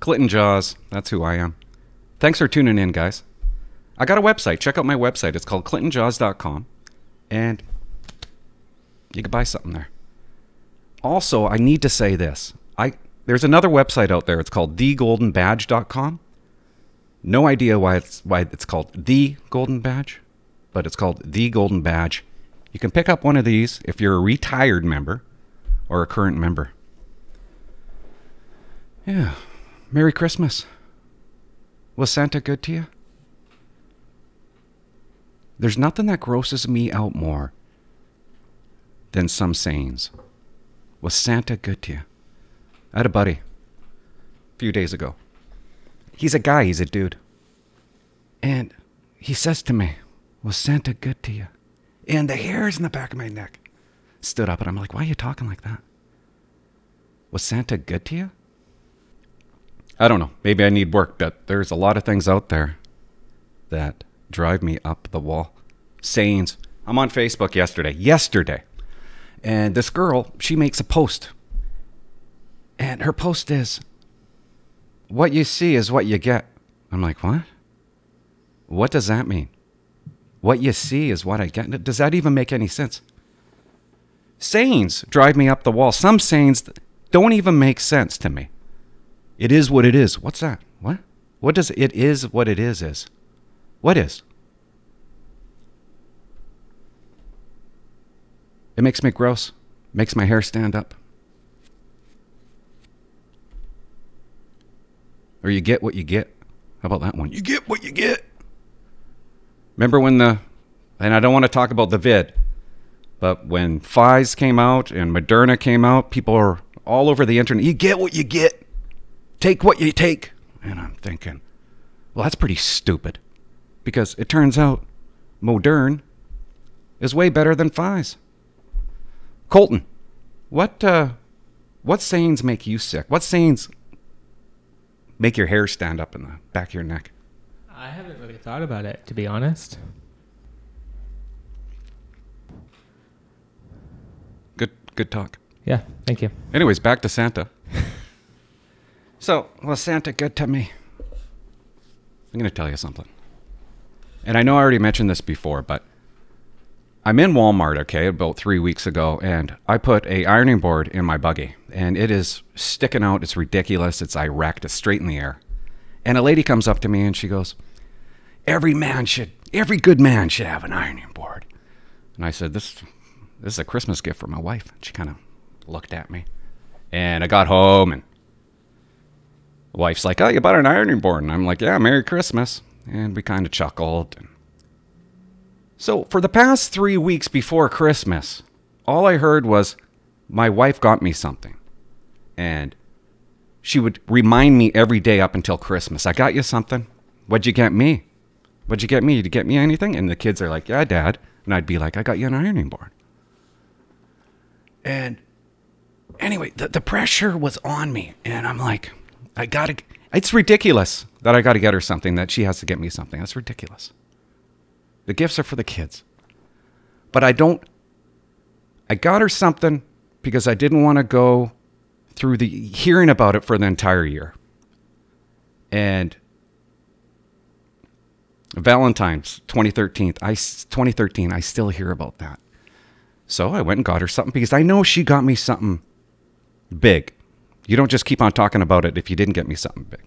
Clinton Jaws, that's who I am. Thanks for tuning in, guys. I got a website. Check out my website. It's called ClintonJaws.com, and you can buy something there. Also, I need to say this. There's another website out there. It's called thegoldenbadge.com. No idea why it's called The Golden Badge, but it's called The Golden Badge. You can pick up one of these if you're a retired member or a current member. Yeah. Merry Christmas. Was Santa good to you? There's nothing that grosses me out more than some sayings. Was Santa good to you? I had a buddy a few days ago. He's a guy, he's a dude. And he says to me, was Santa good to you? And the hairs in the back of my neck stood up, and I'm like, why are you talking like that? Was Santa good to you? I don't know. Maybe I need work, but there's a lot of things out there that drive me up the wall. Sayings. I'm on Facebook yesterday. And this girl, she makes a post. And her post is, what you see is what you get. I'm like, what? What does that mean? What you see is what I get. Does that even make any sense? Sayings drive me up the wall. Some sayings don't even make sense to me. It is what it is. What's that? What? What does it is what it is? What is? It makes me gross. Makes my hair stand up. Or you get what you get. How about that one? You get what you get. Remember when and I don't want to talk about the vid, but when Pfizer came out and Moderna came out, people are all over the internet. You get what you get. Take what you take. And I'm thinking, well, that's pretty stupid. Because it turns out Modern is way better than Pfizer. Colton, what sayings make you sick? What sayings make your hair stand up in the back of your neck? I haven't really thought about it, to be honest. Good talk. Yeah, thank you. Anyways, back to Santa. So, was Santa good to me? I'm going to tell you something. And I know I already mentioned this before, but I'm in Walmart, okay, about 3 weeks ago, and I put a ironing board in my buggy, and it is sticking out. It's ridiculous. It's erect. It's straight in the air. And a lady comes up to me and she goes, every good man should have an ironing board. And I said, this is a Christmas gift for my wife. She kind of looked at me. And I got home and the wife's like, oh, you bought an ironing board. And I'm like, yeah, Merry Christmas. And we kind of chuckled. So for the past 3 weeks before Christmas, all I heard was my wife got me something. And she would remind me every day up until Christmas. I got you something. What'd you get me? What'd you get me? Did you get me anything? And the kids are like, yeah, Dad. And I'd be like, I got you an ironing board. And anyway, the pressure was on me. And I'm like, it's ridiculous that I got to get her something, that she has to get me something. That's ridiculous. The gifts are for the kids. But I got her something because I didn't want to go through the hearing about it for the entire year. And Valentine's 2013, I still hear about that. So I went and got her something because I know she got me something big. You don't just keep on talking about it if you didn't get me something big.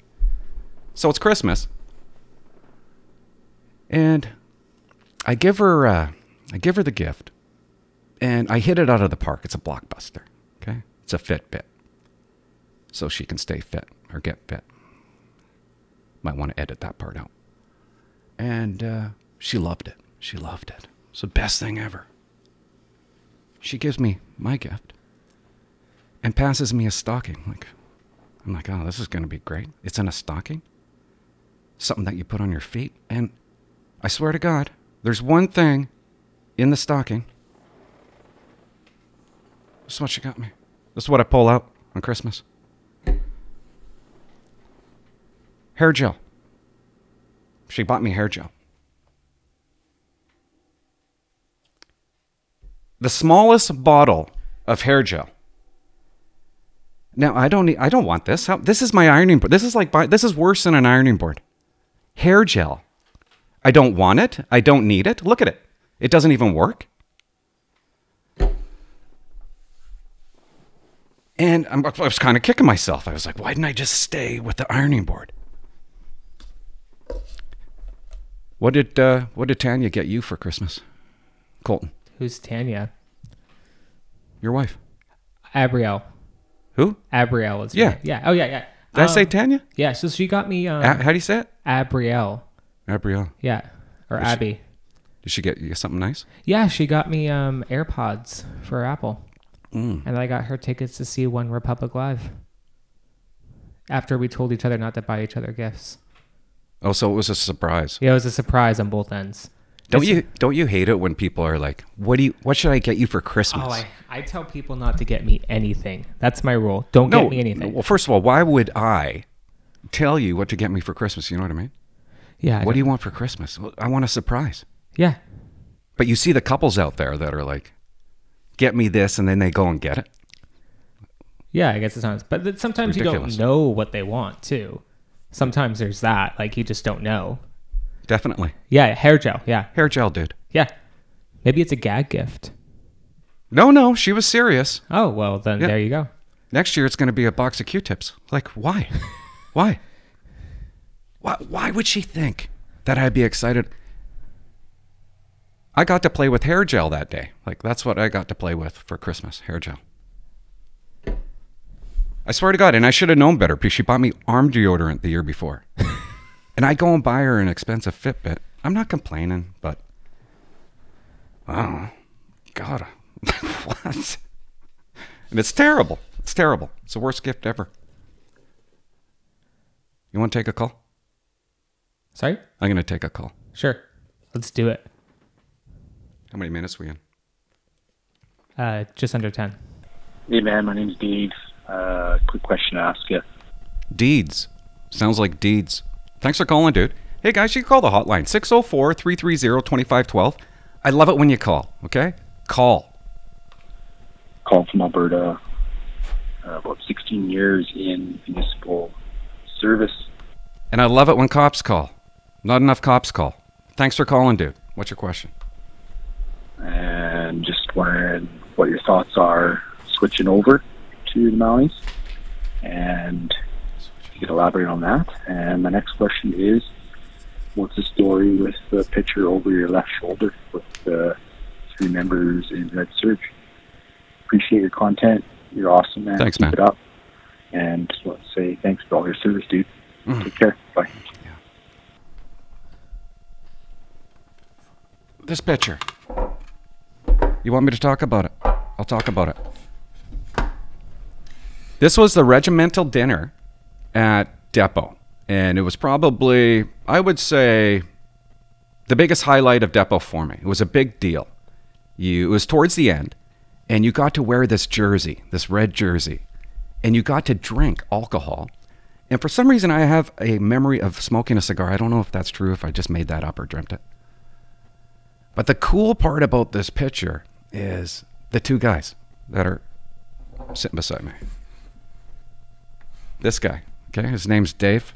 So it's Christmas. And I give her the gift. And I hit it out of the park. It's a Blockbuster. Okay? It's a Fitbit. So she can stay fit or get fit. Might want to edit that part out. And she loved it. She loved it. It's the best thing ever. She gives me my gift and passes me a stocking. I'm like, oh, this is going to be great. It's in a stocking. Something that you put on your feet. And I swear to God, there's one thing in the stocking. This is what she got me. This is what I pull out on Christmas. Hair gel. She bought me hair gel. The smallest bottle of hair gel Now, I don't want this. This is my ironing board. This is worse than an ironing board. Hair gel. I don't want it. I don't need it. Look at it. It doesn't even work. And I was kind of kicking myself. I was like, why didn't I just stay with the ironing board? What did Tanya get you for Christmas, Colton? Who's Tanya? Your wife. Abrielle. Who? Abrielle is. Yeah. Right. Yeah. Oh yeah. Yeah. Did I say Tanya? Yeah. So she got me. How do you say it? Abrielle. Abrielle. Yeah. Or did Abby. Did she get you something nice? Yeah, she got me AirPods for Apple. Mm. And I got her tickets to see One Republic Live. After we told each other not to buy each other gifts. Oh, so it was a surprise. Yeah, it was a surprise on both ends. Don't you hate it when people are like, what should I get you for Christmas? Oh, I tell people not to get me anything. That's my rule. Don't get me anything. Well, first of all, why would I tell you what to get me for Christmas? You know what I mean? Yeah. What do you want for Christmas? Well, I want a surprise. Yeah. But you see the couples out there that are like, get me this, and then they go and get it. Yeah, I guess it sounds. But sometimes ridiculous. You don't know what they want, too. Sometimes there's that. Like, you just don't know. Definitely. Yeah, hair gel. Yeah. Hair gel, dude. Yeah. Maybe it's a gag gift. No, she was serious. Oh, well, then yeah. There you go. Next year, it's going to be a box of Q-tips. Like, why? Why? Why would she think that I'd be excited? I got to play with hair gel that day. Like, that's what I got to play with for Christmas, hair gel. I swear to God, and I should have known better because she bought me arm deodorant the year before. And I go and buy her an expensive Fitbit. I'm not complaining, but... oh, God. What? And it's terrible. It's terrible. It's the worst gift ever. You want to take a call? Sorry? I'm going to take a call. Sure. Let's do it. How many minutes are we in? Just under 10. Hey, man. My name's Deeds. Quick question to ask you. Deeds. Sounds like Deeds. Thanks for calling, dude. Hey, guys, you can call the hotline. 604-330-2512. I love it when you call, okay? Call from Alberta. About 16 years in municipal service. And I love it when cops call. Not enough cops call. Thanks for calling, dude. What's your question? And just wondering what your thoughts are switching over to the Maulies, and if you could elaborate on that. And my next question is, what's the story with the picture over your left shoulder with the three members in Red Serge? Appreciate your content. You're awesome, man. Thanks, man. Keep it up. And just want to say thanks for all your service, dude. Mm. Take care. Bye. Yeah. This picture. You want me to talk about it? I'll talk about it. This was the regimental dinner at Depot. And it was probably, I would say, the biggest highlight of Depot for me. It was a big deal. It was towards the end. And you got to wear this jersey, this red jersey. And you got to drink alcohol. And for some reason, I have a memory of smoking a cigar. I don't know if that's true, if I just made that up or dreamt it. But the cool part about this picture is the two guys that are sitting beside me. This guy, okay, his name's Dave,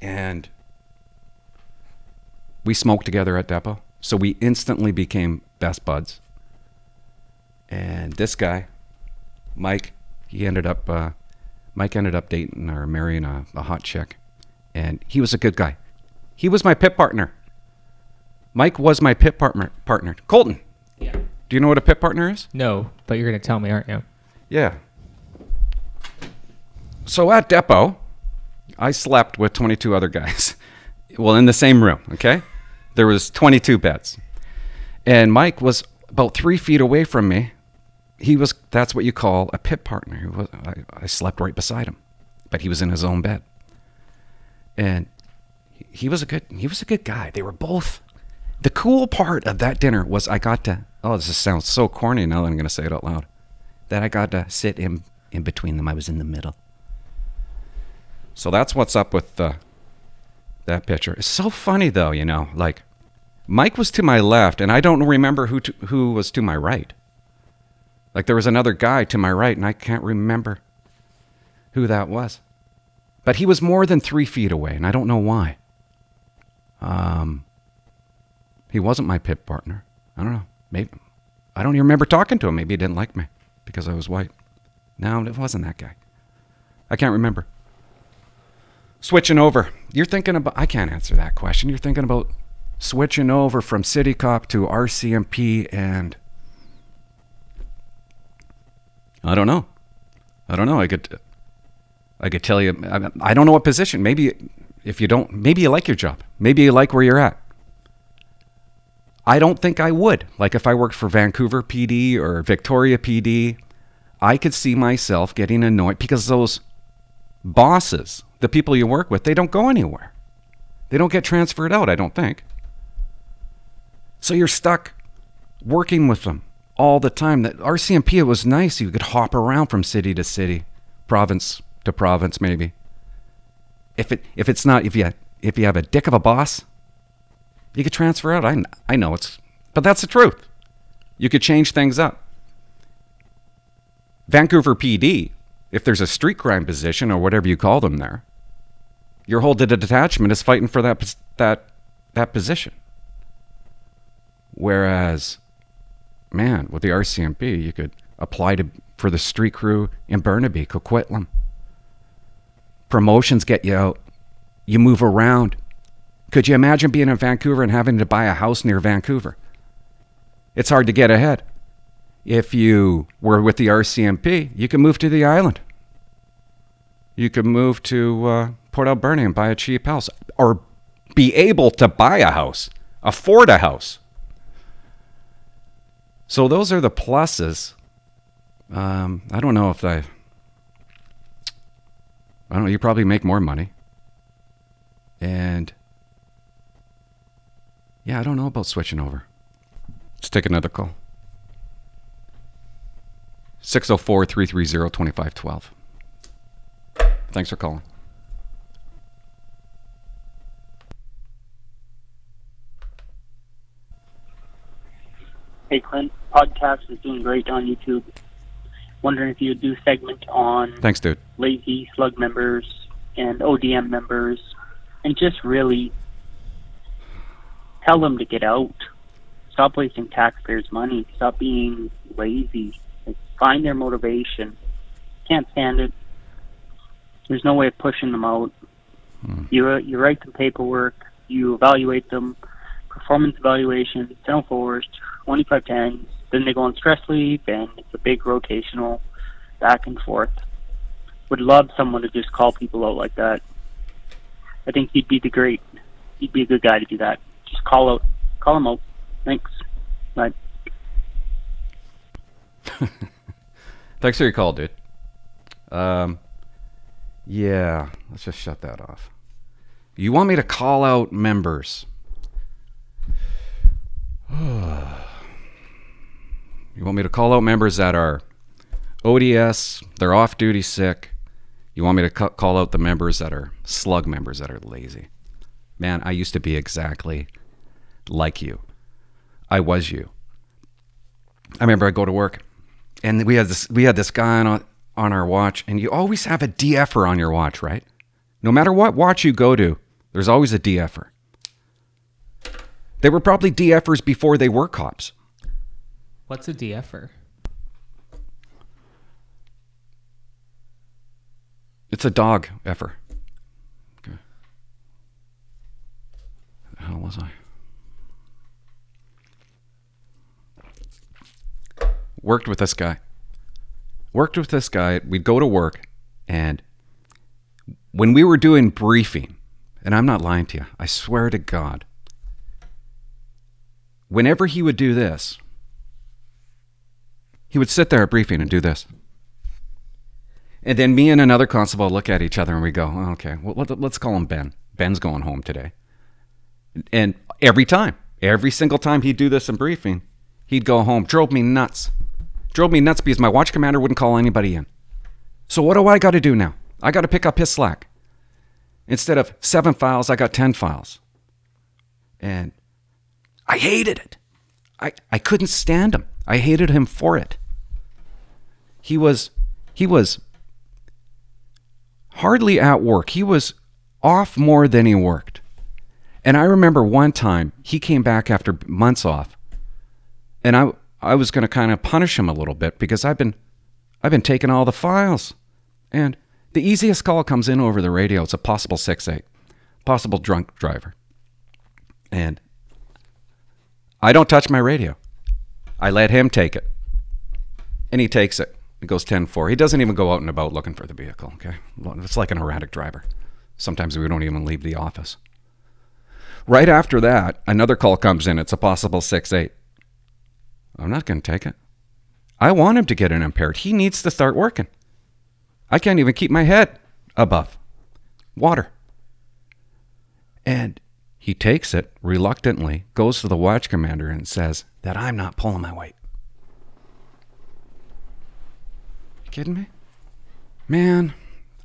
and we smoked together at Depot, so we instantly became best buds. And this guy, Mike, Mike ended up dating or marrying a hot chick, and he was a good guy. He was my pit partner. Mike was my pit partner. Colton. Yeah. Do you know what a pit partner is? No, but you're going to tell me, aren't you? Yeah. So at Depot, I slept with 22 other guys. Well, in the same room, okay? There was 22 beds. And Mike was about 3 feet away from me. He was, that's what you call a pit partner. I slept right beside him, but he was in his own bed. And he was a good guy. They were both. The cool part of that dinner was I got to, oh, this sounds so corny now that I'm going to say it out loud, that I got to sit in between them. I was in the middle. So that's what's up with that picture. It's so funny, though, you know, like Mike was to my left, and I don't remember who was to my right. Like there was another guy to my right, and I can't remember who that was. But he was more than 3 feet away, and I don't know why. He wasn't my pit partner. I don't know. Maybe I don't even remember talking to him. Maybe he didn't like me because I was white. No, it wasn't that guy. I can't remember. Switching over. You're thinking about... I can't answer that question. You're thinking about switching over from City Cop to RCMP and... I don't know. I don't know. I could tell you... I don't know what position. Maybe if you don't... Maybe you like your job. Maybe you like where you're at. I don't think I would. Like if I worked for Vancouver PD or Victoria PD... I could see myself getting annoyed because those bosses, the people you work with, they don't go anywhere. They don't get transferred out, I don't think. So you're stuck working with them all the time. That RCMP was nice. You could hop around from city to city, province to province, maybe. If you have a dick of a boss, you could transfer out. I know it's, but that's the truth. You could change things up. Vancouver PD, if there's a street crime position or whatever you call them there, your whole detachment is fighting for that position. Whereas, man, with the RCMP, you could apply for the street crew in Burnaby, Coquitlam. Promotions get you out. You move around. Could you imagine being in Vancouver and having to buy a house near Vancouver? It's hard to get ahead. If you were with the RCMP, you could move to the island. You could move to Port Alberni and buy a cheap house. Or be able to buy a house. Afford a house. So those are the pluses. I don't know if I don't know, you probably make more money. And yeah, I don't know about switching over. Let's take another call. 604-330-2512. Thanks for calling. Hey, Clint. Podcast is doing great on YouTube. Wondering if you would do a segment on... Thanks, dude. Lazy slug members and ODM members. And just really tell them to get out. Stop wasting taxpayers' money. Stop being lazy. Find their motivation. Can't stand it. There's no way of pushing them out. You write them paperwork. You evaluate them. Performance evaluations, 10-4s, 25-10s. Then they go on stress leave, and it's a big rotational back and forth. Would love someone to just call people out like that. I think you'd be a good guy to do that. Just call them out. Thanks. Bye. Thanks for your call, dude. Yeah, let's just shut that off. You want me to call out members? You want me to call out members that are ODS, they're off-duty sick. You want me to call out the members that are slug members that are lazy. Man, I used to be exactly like you. I was you. I remember I'd go to work. And we had this guy on our watch, and you always have a DF'er on your watch, right? No matter what watch you go to, there's always a DF'er. They were probably DF'ers before they were cops. What's a DF'er? It's a dog effer. Okay. The hell was I? Worked with this guy. We'd go to work, and when we were doing briefing, and I'm not lying to you, I swear to God, whenever he would do this, he would sit there at briefing and do this. And then me and another constable would look at each other and we go, oh, okay, well, let's call him Ben. Ben's going home today. And every single time he'd do this in briefing, he'd go home. Drove me nuts because my watch commander wouldn't call anybody in. So what do I got to do now? I got to pick up his slack. Instead of 7 files, I got 10 files. And I hated it. I couldn't stand him. I hated him for it. He was hardly at work. He was off more than he worked. And I remember one time he came back after months off, and I was going to kind of punish him a little bit because I've been taking all the files. And the easiest call comes in over the radio. It's a possible 6-8, possible drunk driver. And I don't touch my radio. I let him take it. And he takes it. It goes 10-4. He doesn't even go out and about looking for the vehicle, okay? It's like an erratic driver. Sometimes we don't even leave the office. Right after that, another call comes in. It's a possible 6-8. I'm not going to take it. I want him to get an impaired. He needs to start working. I can't even keep my head above water. And he takes it reluctantly, goes to the watch commander and says that I'm not pulling my weight. You kidding me? Man,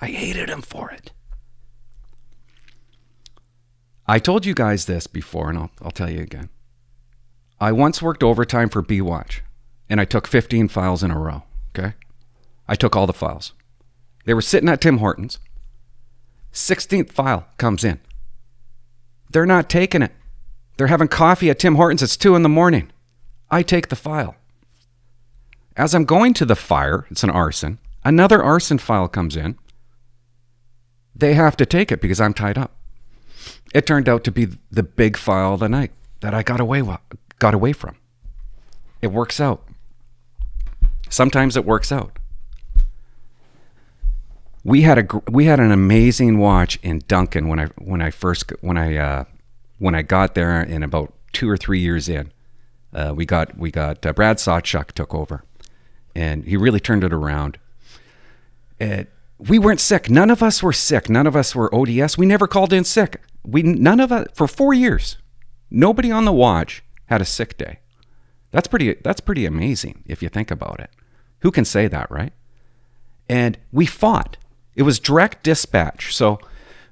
I hated him for it. I told you guys this before, and I'll tell you again. I once worked overtime for B-Watch, and I took 15 files in a row, okay? I took all the files. They were sitting at Tim Hortons. 16th file comes in. They're not taking it. They're having coffee at Tim Hortons. It's 2 in the morning. I take the file. As I'm going to the fire, it's an arson. Another arson file comes in. They have to take it because I'm tied up. It turned out to be the big file of the night that I got away from. It works out. Sometimes it works out. We had an amazing watch in Duncan when I got there, in about 2 or 3 years in, we got Brad Sawchuck took over, and he really turned it around. We weren't sick. None of us were sick. None of us were ODS. We never called in sick. For 4 years, nobody on the watch had a sick day. That's pretty amazing if you think about it. Who can say that, right? And we fought. It was direct dispatch. So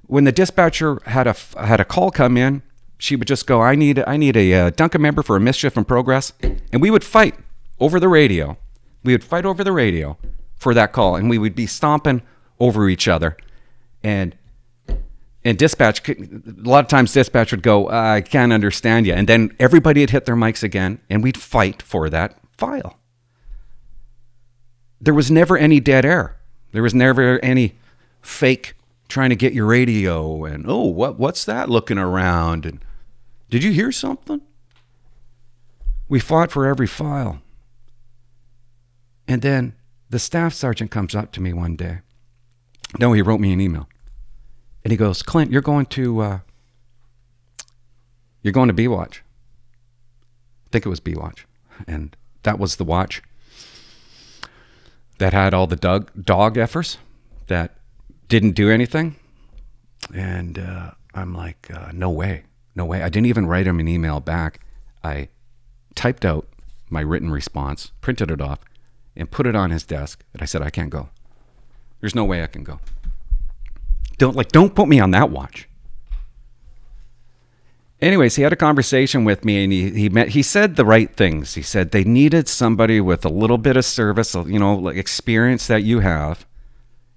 when the dispatcher had a call come in, she would just go, I need a Duncan member for a mischief in progress. And we would fight over the radio. We would fight over the radio for that call. And we would be stomping over each other. And dispatch, a lot of times dispatch would go, I can't understand you. And then everybody would hit their mics again. And we'd fight for that file. There was never any dead air. There was never any fake trying to get your radio and, oh, what's that looking around? And did you hear something? We fought for every file. And then the staff sergeant comes up to me one day. No, he wrote me an email. And he goes, Clint, you're going to B-Watch. I think it was B-Watch. And that was the watch that had all the dog efforts that didn't do anything. And I'm like, no way. I didn't even write him an email back. I typed out my written response, printed it off, and put it on his desk. And I said, I can't go. There's no way I can go. Don't put me on that watch. Anyways, he had a conversation with me, and he said the right things. He said they needed somebody with a little bit of service, you know, like experience that you have,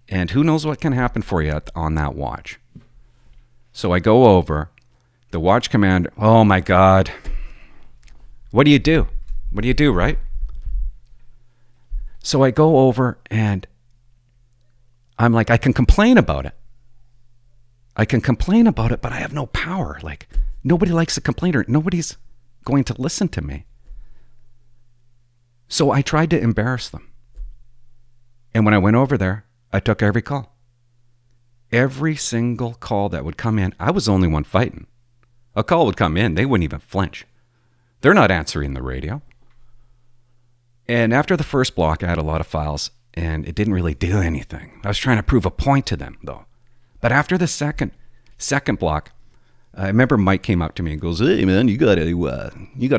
and who knows what can happen for you on that watch. So I go over, the watch commander, oh my God, what do you do? What do you do, right? So I go over, and I'm like, I can complain about it. I can complain about it, but I have no power, like... Nobody likes a complainer. Nobody's going to listen to me. So I tried to embarrass them. And when I went over there, I took every call. Every single call that would come in, I was the only one fighting. A call would come in, they wouldn't even flinch. They're not answering the radio. And after the first block, I had a lot of files, and it didn't really do anything. I was trying to prove a point to them, though. But after the second block, I remember Mike came up to me and goes, hey, man, you gotta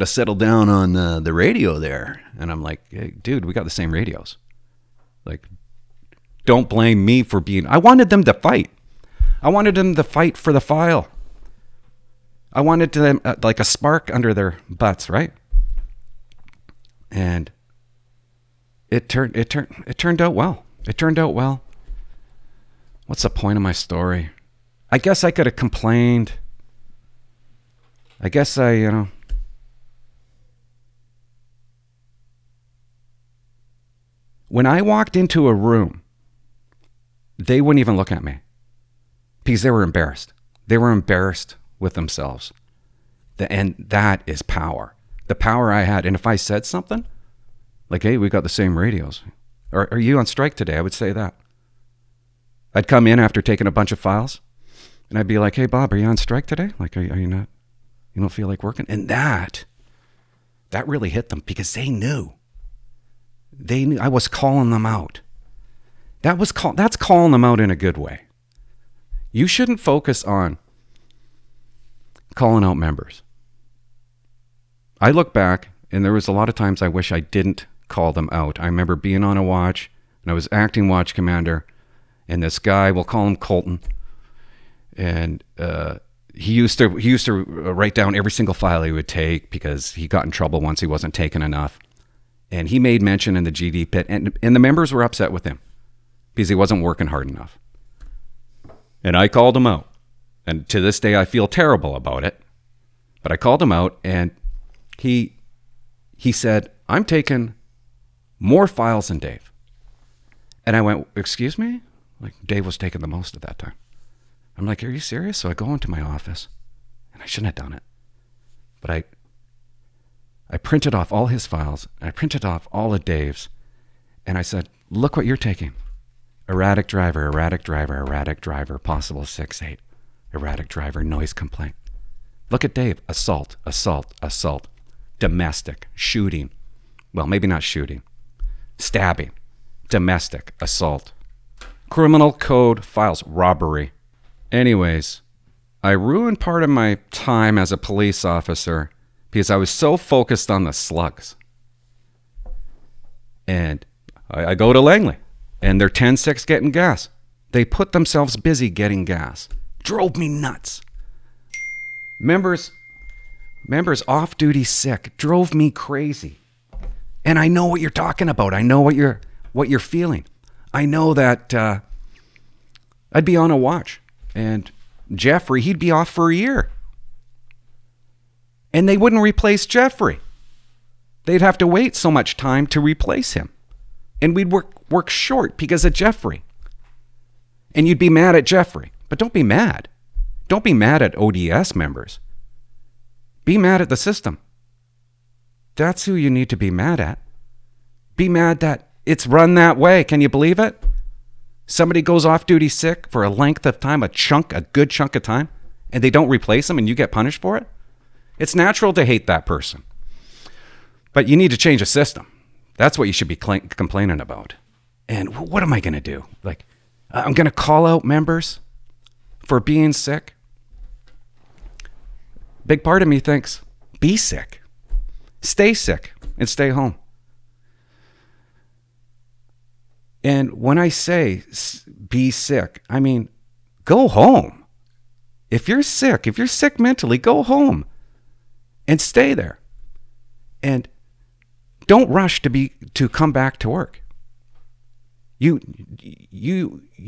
settle down on the radio there. And I'm like, hey, dude, we got the same radios. Like, don't blame me for being... I wanted them to fight. I wanted them to fight for the file. I wanted them like a spark under their butts, right? And it turned out well. What's the point of my story? I guess I could have complained. I guess I, you know. When I walked into a room, they wouldn't even look at me because they were embarrassed. They were embarrassed with themselves. And that is power. The power I had. And if I said something, like, hey, we got the same radios. Or are you on strike today? I would say that. I'd come in after taking a bunch of files and I'd be like, hey, Bob, are you on strike today? Like, are you not, you don't feel like working? And that really hit them because they knew. They knew I was calling them out. That's calling them out in a good way. You shouldn't focus on calling out members. I look back and there was a lot of times I wish I didn't call them out. I remember being on a watch and I was acting watch commander and this guy, we'll call him Colton. And he used to write down every single file he would take because he got in trouble once he wasn't taking enough. And he made mention in the GD pit and the members were upset with him because he wasn't working hard enough. And I called him out. And to this day, I feel terrible about it. But I called him out and he said, I'm taking more files than Dave. And I went, excuse me? Like, Dave was taking the most at that time. I'm like, are you serious? So I go into my office and I shouldn't have done it. But I printed off all his files, and I printed off all of Dave's, and I said, look what you're taking. Erratic driver, erratic driver, erratic driver, possible 6-8, erratic driver, noise complaint. Look at Dave, assault, assault, assault, domestic, shooting, well, maybe not shooting, stabbing, domestic, assault, criminal code files, robbery. Anyways, I ruined part of my time as a police officer because I was so focused on the slugs. And I go to Langley and they're 10-6 getting gas. They put themselves busy getting gas. Drove me nuts. Members off-duty sick drove me crazy. And I know what you're talking about. I know what you're feeling. I know that I'd be on a watch and Jeffrey, he'd be off for a year. And they wouldn't replace Jeffrey. They'd have to wait so much time to replace him. And we'd work short because of Jeffrey. And you'd be mad at Jeffrey. But don't be mad. Don't be mad at ODS members. Be mad at the system. That's who you need to be mad at. Be mad that it's run that way. Can you believe it? Somebody goes off duty sick for a length of time, a good chunk of time, and they don't replace them and you get punished for it? It's natural to hate that person, but you need to change a system. That's what you should be complaining about. And what am I going to do? Like, I'm going to call out members for being sick. Big part of me thinks, be sick, stay sick, and stay home. And when I say be sick, I mean, go home. If you're sick mentally, go home. And stay there. And don't rush to come back to work. You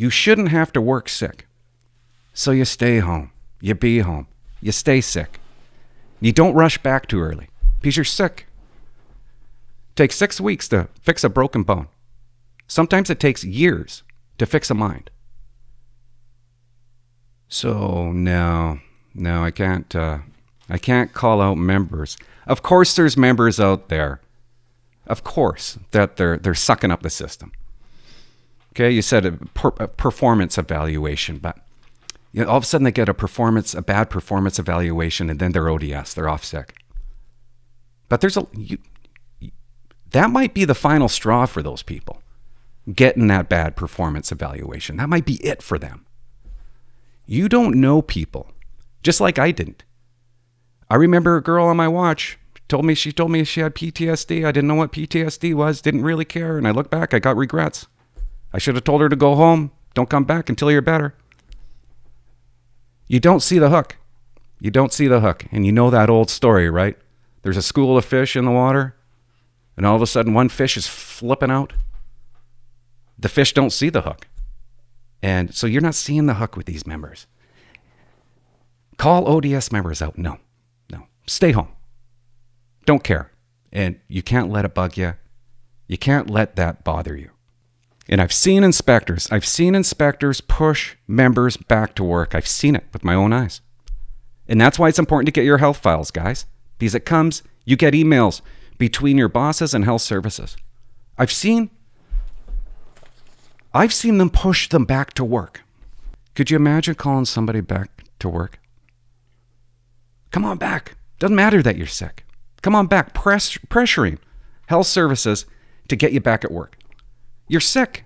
shouldn't have to work sick. So you stay home. You be home. You stay sick. You don't rush back too early because you're sick. It takes 6 weeks to fix a broken bone. Sometimes it takes years to fix a mind. So no, I can't call out members. Of course there's members out there. Of course that they're sucking up the system. Okay, you said a performance evaluation, but you know, all of a sudden they get a bad performance evaluation and then they're ODS, they're off sick. But that might be the final straw for those people, getting that bad performance evaluation. That might be it for them. You don't know people, just like I didn't. I remember a girl on my watch told me she had PTSD. I didn't know what PTSD was, didn't really care. And I look back, I got regrets. I should have told her to go home. Don't come back until you're better. You don't see the hook. You don't see the hook. And you know that old story, right? There's a school of fish in the water. And all of a sudden one fish is flipping out. The fish don't see the hook. And so you're not seeing the huck with these members. Call ODS members out. No, no. Stay home. Don't care. And you can't let it bug you. You can't let that bother you. And I've seen inspectors push members back to work. I've seen it with my own eyes. And that's why it's important to get your health files, guys. Because it comes, you get emails between your bosses and health services. I've seen them push them back to work. Could you imagine calling somebody back to work? Come on back. Doesn't matter that you're sick. Come on back. Pressuring health services to get you back at work. You're sick.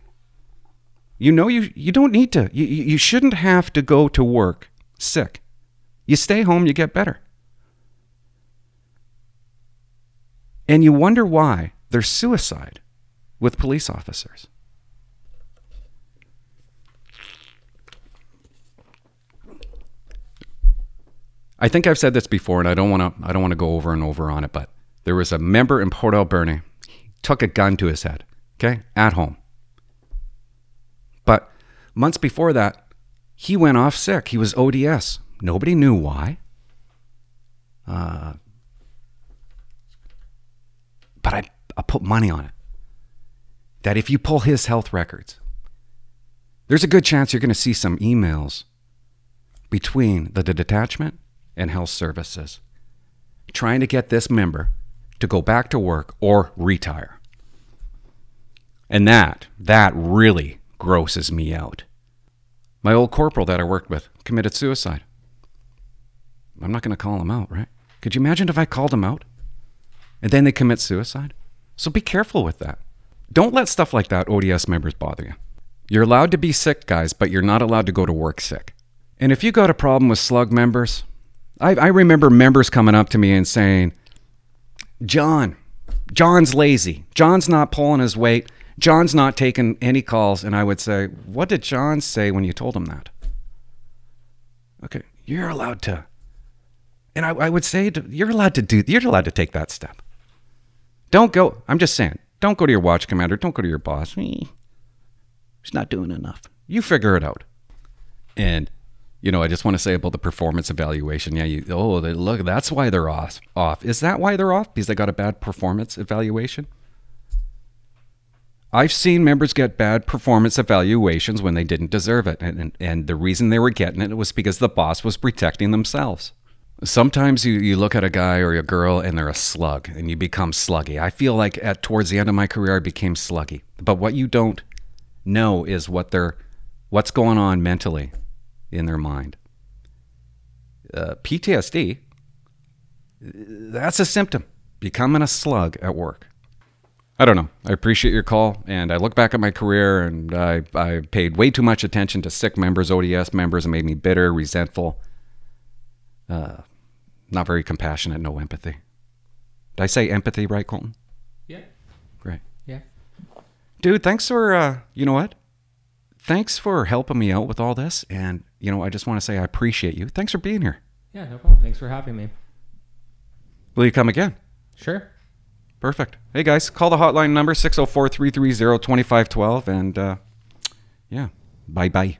You know you don't need to. You shouldn't have to go to work sick. You stay home, you get better. And you wonder why there's suicide with police officers. I think I've said this before, and I don't want to go over and over on it, but there was a member in Port Alberni, he took a gun to his head. Okay, at home. But months before that, he went off sick. He was ODS. Nobody knew why. But I put money on it. That if you pull his health records, there's a good chance you're going to see some emails between the detachment and health services trying to get this member to go back to work or retire. And that really grosses me out. My old corporal that I worked with committed suicide. I'm not going to call him out, right? Could you imagine if I called him out and then they commit suicide? So be careful with that. Don't let stuff like that, ODS members, bother you. You're allowed to be sick, guys, but you're not allowed to go to work sick. And if you got a problem with slug members, I remember members coming up to me and saying, John's lazy. John's not pulling his weight. John's not taking any calls. And I would say, what did John say when you told him that? Okay, you're allowed to. And I would say, you're allowed to take that step. Don't go, I'm just saying, don't go to your watch commander. Don't go to your boss. He's not doing enough. You figure it out. And, you know, I just want to say about the performance evaluation. Yeah, look, that's why they're off. Is that why they're off? Because they got a bad performance evaluation? I've seen members get bad performance evaluations when they didn't deserve it. And the reason they were getting it was because the boss was protecting themselves. Sometimes you look at a guy or a girl and they're a slug and you become sluggy. I feel like towards the end of my career, I became sluggy. But what you don't know is what's going on mentally in their mind. PTSD, that's a symptom. Becoming a slug at work. I don't know. I appreciate your call, and I look back at my career, and I paid way too much attention to sick members, ODS members, and made me bitter, resentful, not very compassionate, no empathy. Did I say empathy right, Colton? Yeah. Great. Yeah. Dude, thanks for, you know what? Thanks for helping me out with all this, and, you know, I just want to say I appreciate you. Thanks for being here. Yeah, no problem. Thanks for having me. Will you come again? Sure. Perfect. Hey, guys, call the hotline number, 604-330-2512, and, yeah, bye-bye.